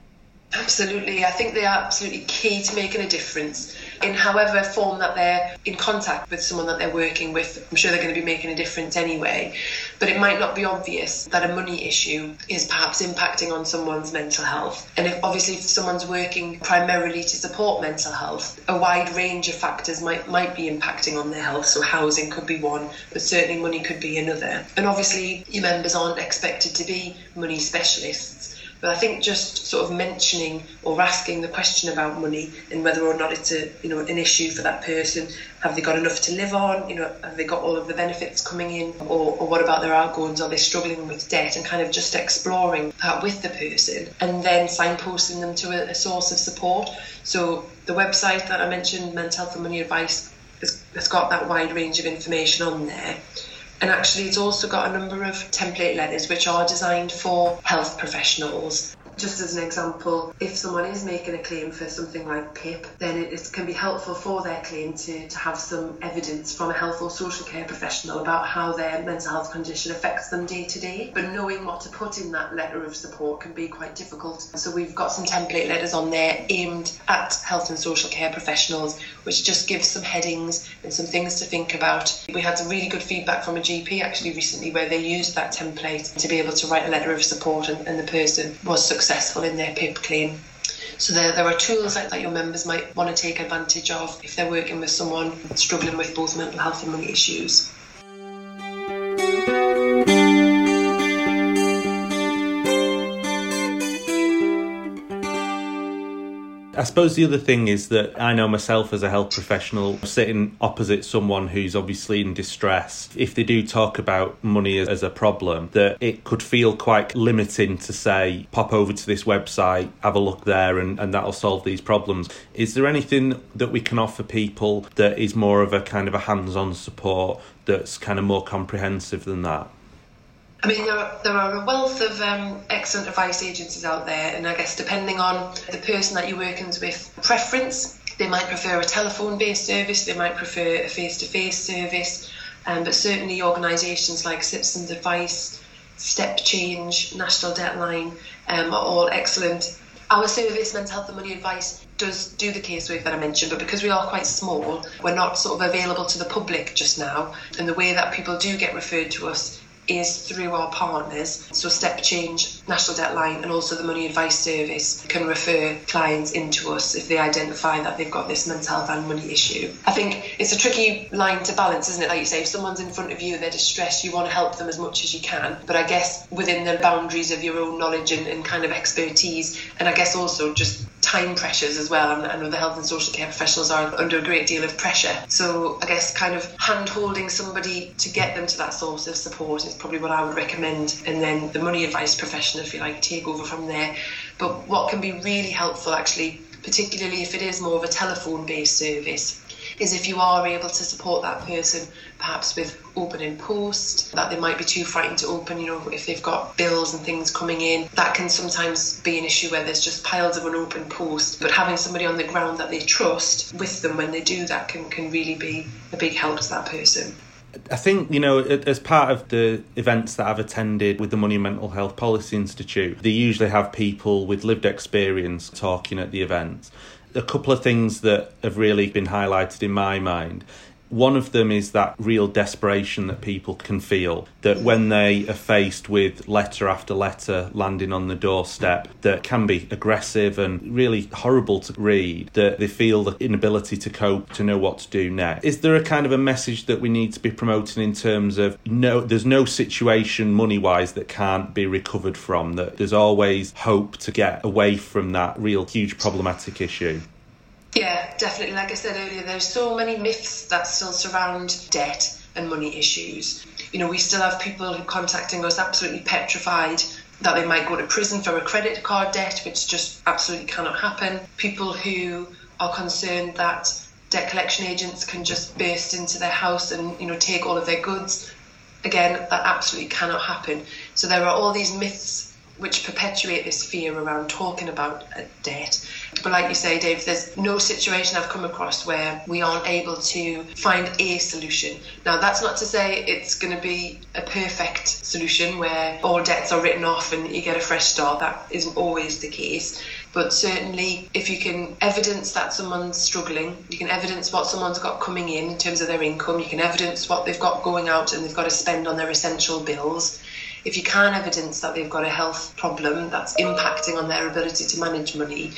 Absolutely. I think they are absolutely key to making a difference in however form that they're in contact with someone that they're working with. I'm sure they're going to be making a difference anyway, but it might not be obvious that a money issue is perhaps impacting on someone's mental health. And if obviously if someone's working primarily to support mental health, a wide range of factors might, might be impacting on their health. So housing could be one, but certainly money could be another. And obviously your members aren't expected to be money specialists, but I think just sort of mentioning or asking the question about money and whether or not it's a, you know, an issue for that person. Have they got enough to live on? You know, have they got all of the benefits coming in? Or, or what about their outgoings? Are they struggling with debt? And kind of just exploring that with the person, and then signposting them to a, a source of support. So the website that I mentioned, Mental Health and Money Advice, has, has got that wide range of information on there. And actually, it's also got a number of template letters which are designed for health professionals. Just as an example, if someone is making a claim for something like P I P, then it, it can be helpful for their claim to, to have some evidence from a health or social care professional about how their mental health condition affects them day to day. But knowing what to put in that letter of support can be quite difficult. So we've got some template letters on there aimed at health and social care professionals, which just gives some headings and some things to think about. We had some really good feedback from a G P actually recently where they used that template to be able to write a letter of support, and, and the person was successful in their P I P claim. So there, there are tools that, that your members might want to take advantage of if they're working with someone struggling with both mental health and money issues. I I suppose the other thing is that I know myself as a health professional, sitting opposite someone who's obviously in distress, if they do talk about money as, as a problem, that it could feel quite limiting to say, pop over to this website, have a look there, and, and that'll solve these problems. Is there anything that we can offer people that is more of a kind of a hands-on support that's kind of more comprehensive than that? I mean, there are, there are a wealth of um, excellent advice agencies out there, and I guess depending on the person that you're working with preference, they might prefer a telephone-based service, they might prefer a face-to-face service, um, but certainly organisations like Citizens Advice, Step Change, National Debtline um, are all excellent. Our service, Mental Health and Money Advice, does do the casework that I mentioned, but because we are quite small, we're not sort of available to the public just now, and the way that people do get referred to us is through our partners. So Step Change, National Debtline, and also the Money Advice Service can refer clients into us if they identify that they've got this mental health and money issue. I think it's a tricky line to balance, isn't it? Like you say, if someone's in front of you and they're distressed, you want to help them as much as you can, but I guess within the boundaries of your own knowledge and, and kind of expertise, and I guess also just time pressures as well. I know the health and social care professionals are under a great deal of pressure, so I guess kind of hand-holding somebody to get them to that source of support is probably what I would recommend, and then the money advice profession, if you like, take over from there. But what can be really helpful, actually, particularly if it is more of a telephone-based service, is if you are able to support that person perhaps with opening post that they might be too frightened to open, you know, if they've got bills and things coming in. That can sometimes be an issue where there's just piles of unopened post, but having somebody on the ground that they trust with them when they do that can, can really be a big help to that person. I think, you know, as part of the events that I've attended with the Money and Mental Health Policy Institute, they usually have people with lived experience talking at the events. A couple of things that have really been highlighted in my mind. One of them is that real desperation that people can feel, that when they are faced with letter after letter landing on the doorstep, that can be aggressive and really horrible to read, that they feel the inability to cope, to know what to do next. Is there a kind of a message that we need to be promoting in terms of, no, there's no situation money-wise that can't be recovered from, that there's always hope to get away from that real huge problematic issue? Yeah, definitely. Like I said earlier, there's so many myths that still surround debt and money issues. You know, we still have people contacting us absolutely petrified that they might go to prison for a credit card debt, which just absolutely cannot happen. People who are concerned that debt collection agents can just burst into their house and, you know, take all of their goods. Again, that absolutely cannot happen. So there are all these myths which perpetuate this fear around talking about debt. But like you say, Dave, there's no situation I've come across where we aren't able to find a solution. Now, that's not to say it's going to be a perfect solution where all debts are written off and you get a fresh start. That isn't always the case. But certainly, if you can evidence that someone's struggling, you can evidence what someone's got coming in in terms of their income, you can evidence what they've got going out and they've got to spend on their essential bills. If you can evidence that they've got a health problem that's impacting on their ability to manage money,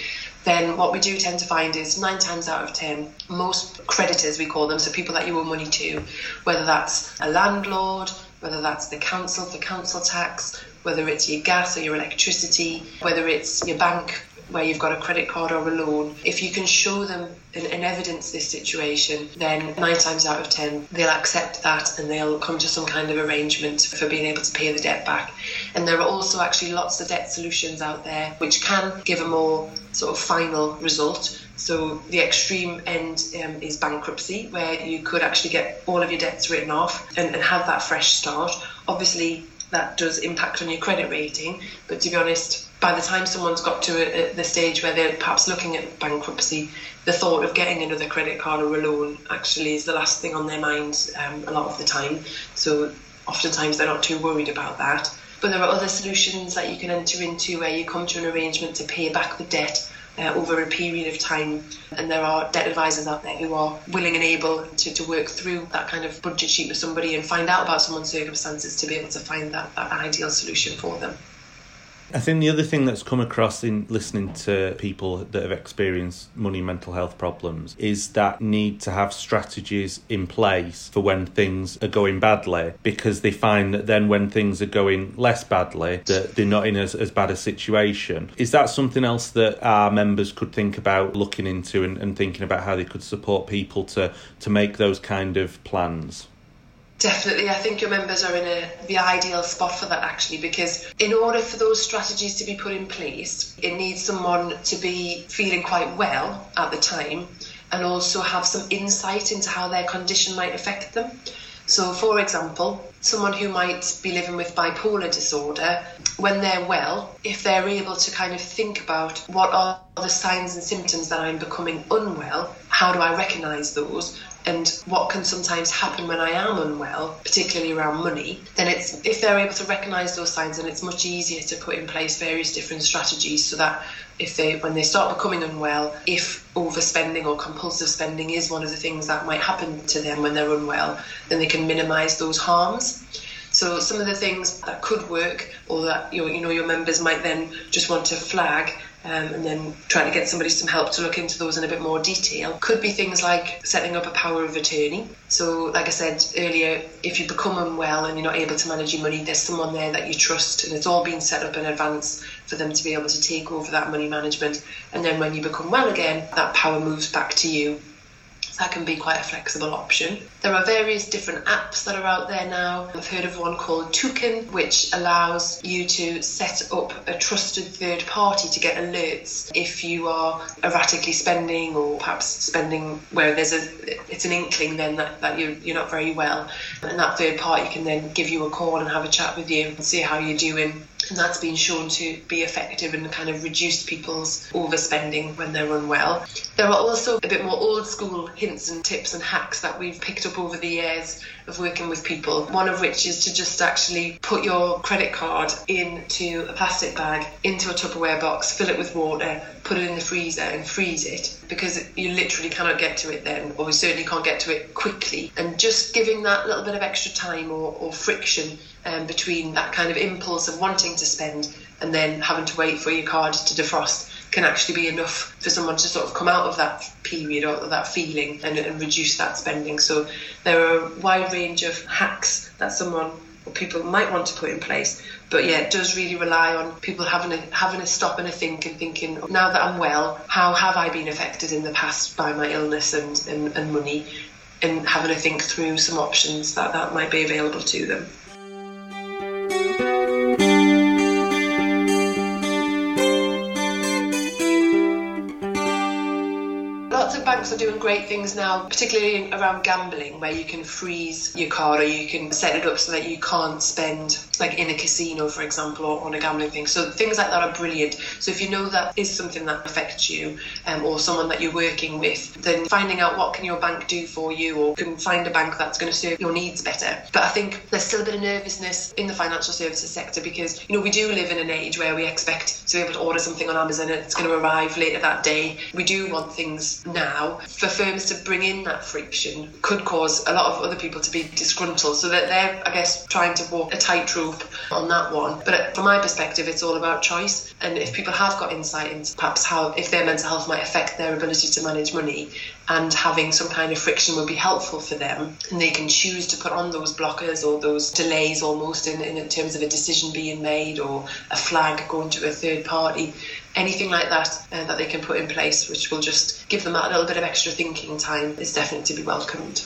then what we do tend to find is nine times out of ten, most creditors, we call them, so people that you owe money to, whether that's a landlord, whether that's the council for council tax, whether it's your gas or your electricity, whether it's your bank where you've got a credit card or a loan, if you can show them and, and evidence this situation, then nine times out of ten, they'll accept that and they'll come to some kind of arrangement for being able to pay the debt back. And there are also actually lots of debt solutions out there which can give a more sort of final result. So the extreme end um, is bankruptcy, where you could actually get all of your debts written off and, and have that fresh start. Obviously, that does impact on your credit rating, but to be honest, by the time someone's got to a, a, the stage where they're perhaps looking at bankruptcy, the thought of getting another credit card or a loan actually is the last thing on their mind um, a lot of the time. So oftentimes they're not too worried about that. But there are other solutions that you can enter into where you come to an arrangement to pay back the debt Uh, over a period of time, and there are debt advisors out there who are willing and able to, to work through that kind of budget sheet with somebody and find out about someone's circumstances to be able to find that, that ideal solution for them. I think the other thing that's come across in listening to people that have experienced money and mental health problems is that need to have strategies in place for when things are going badly, because they find that then when things are going less badly, that they're not in as, as bad a situation. Is that something else that our members could think about looking into and, and thinking about how they could support people to, to make those kind of plans? Definitely. I think your members are in a, the ideal spot for that, actually, because in order for those strategies to be put in place, it needs someone to be feeling quite well at the time and also have some insight into how their condition might affect them. So, for example, someone who might be living with bipolar disorder, when they're well, if they're able to kind of think about what are the signs and symptoms that I'm becoming unwell, how do I recognise those, and what can sometimes happen when I am unwell, particularly around money, then it's if they're able to recognise those signs, then it's much easier to put in place various different strategies so that if they when they start becoming unwell, if overspending or compulsive spending is one of the things that might happen to them when they're unwell, then they can minimise those harms. So some of the things that could work, or that you know your members might then just want to flag, Um, and then trying to get somebody some help to look into those in a bit more detail, could be things like setting up a power of attorney. So, like I said earlier, if you become unwell and you're not able to manage your money, there's someone there that you trust, and it's all been set up in advance for them to be able to take over that money management. And then when you become well again, that power moves back to you. That can be quite a flexible option. There are various different apps that are out there now. I've heard of one called Toucan, which allows you to set up a trusted third party to get alerts if you are erratically spending, or perhaps spending where there's a it's an inkling then that, that you're, you're not very well. And that third party can then give you a call and have a chat with you and see how you're doing. And that's been shown to be effective and kind of reduce people's overspending when they're unwell. There are also a bit more old school hints and tips and hacks that we've picked up over the years of working with people. One of which is to just actually put your credit card into a plastic bag, into a Tupperware box, fill it with water, put it in the freezer and freeze it, because you literally cannot get to it then, or you certainly can't get to it quickly. And just giving that little bit of extra time or, or friction um, between that kind of impulse of wanting to spend and then having to wait for your card to defrost can actually be enough for someone to sort of come out of that period or that feeling and, and reduce that spending. So there are a wide range of hacks that someone or people might want to put in place. But yeah, it does really rely on people having a having a stop and a think and thinking, now that I'm well, how have I been affected in the past by my illness and, and, and money, and having a think through some options that, that might be available to them. Are doing great things now, particularly around gambling, where you can freeze your card or you can set it up so that you can't spend, like in a casino, for example, or on a gambling thing. So things like that are brilliant. So if you know that is something that affects you um, or someone that you're working with, then finding out what can your bank do for you, or can find a bank that's going to serve your needs better. But I think there's still a bit of nervousness in the financial services sector, because you know we do live in an age where we expect to be able to order something on Amazon and it's going to arrive later that day. We do want things now. For firms to bring in that friction could cause a lot of other people to be disgruntled, so that they're, I guess, trying to walk a tightrope on that one. But from my perspective, it's all about choice, and if people have got insight into perhaps how, if their mental health might affect their ability to manage money, and having some kind of friction would be helpful for them, and they can choose to put on those blockers or those delays almost in, in terms of a decision being made or a flag going to a third party, anything like that uh, that they can put in place, which will just give them that little bit of extra thinking time, is definitely to be welcomed.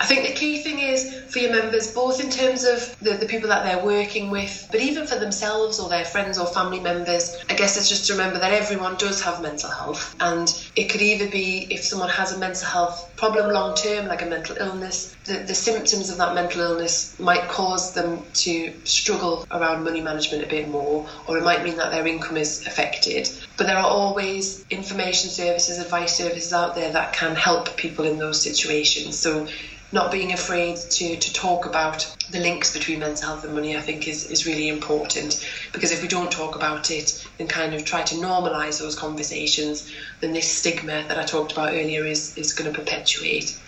I think the key thing is for your members, both in terms of the, the people that they're working with, but even for themselves or their friends or family members, I guess it's just to remember that everyone does have mental health, and it could either be if someone has a mental health problem long term, like a mental illness, the, the symptoms of that mental illness might cause them to struggle around money management a bit more, or it might mean that their income is affected. But there are always information services, advice services out there that can help people in those situations. So not being afraid to, to talk about the links between mental health and money, I think, is, is really important, because if we don't talk about it and kind of try to normalise those conversations, then this stigma that I talked about earlier is, is going to perpetuate.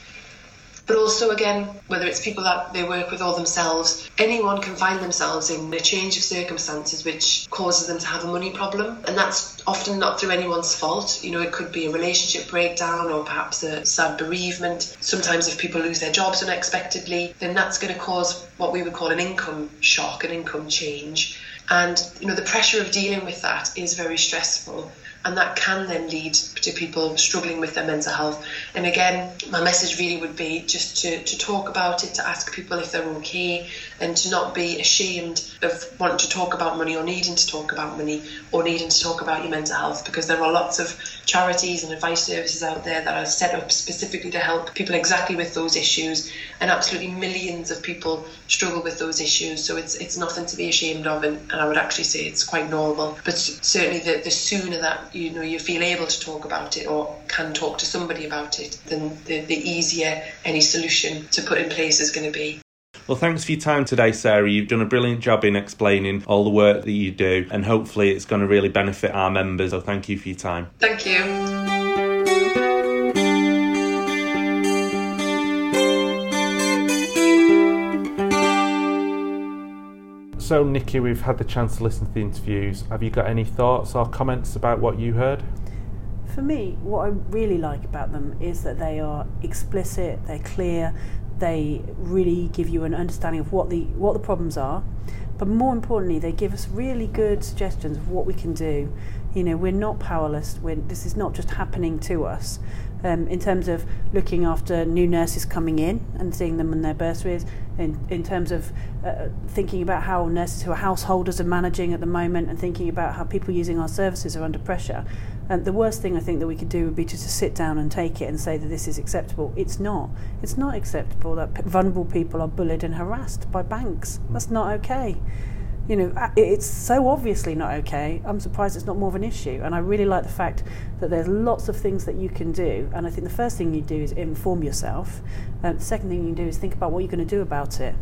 But also, again, whether it's people that they work with or themselves, anyone can find themselves in a change of circumstances which causes them to have a money problem. And that's often not through anyone's fault. You know, it could be a relationship breakdown or perhaps a sad bereavement. Sometimes if people lose their jobs unexpectedly, then that's going to cause what we would call an income shock, an income change. And, you know, the pressure of dealing with that is very stressful. And that can then lead to people struggling with their mental health. And again, my message really would be just to, to talk about it, to ask people if they're okay, and to not be ashamed of wanting to talk about money or needing to talk about money or needing to talk about your mental health, because there are lots of charities and advice services out there that are set up specifically to help people exactly with those issues. And absolutely millions of people struggle with those issues. So it's it's nothing to be ashamed of. And, and I would actually say it's quite normal. But certainly the, the sooner that you know you feel able to talk about it or can talk to somebody about it, then the, the easier any solution to put in place is going to be. Well, thanks for your time today, Sarah. You've done a brilliant job in explaining all the work that you do, and hopefully it's going to really benefit our members. So thank you for your time. Thank you. So, Nikki, we've had the chance to listen to the interviews. Have you got any thoughts or comments about what you heard? For me, what I really like about them is that they are explicit, they're clear, they really give you an understanding of what the what the problems are. But more importantly, they give us really good suggestions of what we can do. You know, we're not powerless. We're, this is not just happening to us. Um, in terms of looking after new nurses coming in and seeing them in their bursaries, in, in terms of uh, thinking about how nurses who are householders are managing at the moment, and thinking about how people using our services are under pressure. And the worst thing I think that we could do would be just to sit down and take it and say that this is acceptable. It's not. It's not acceptable that p- vulnerable people are bullied and harassed by banks. That's not okay. You know, it's so obviously not okay. I'm surprised it's not more of an issue. And I really like the fact that there's lots of things that you can do. And I think the first thing you do is inform yourself. Um, the second thing you can do is think about what you're going to do about it.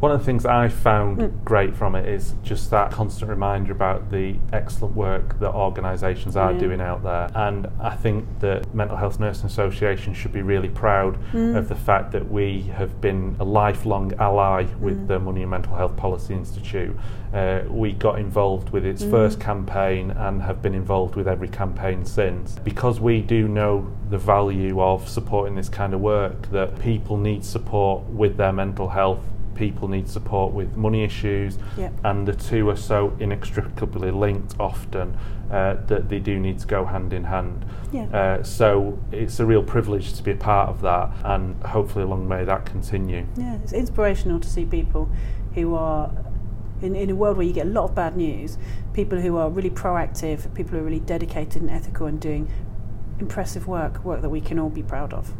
One of the things I found mm. great from it is just that constant reminder about the excellent work that organisations are yeah. doing out there. And I think the Mental Health Nursing Association should be really proud mm. of the fact that we have been a lifelong ally with mm. the Money and Mental Health Policy Institute. Uh, we got involved with its mm. first campaign and have been involved with every campaign since. Because we do know the value of supporting this kind of work, that people need support with their mental health, people need support with money issues, yep. and the two are so inextricably linked often uh, that they do need to go hand in hand. Yeah. Uh, so it's a real privilege to be a part of that, and hopefully long may that continue. Yeah, it's inspirational to see people who are, in, in a world where you get a lot of bad news, people who are really proactive, people who are really dedicated and ethical and doing impressive work, work that we can all be proud of.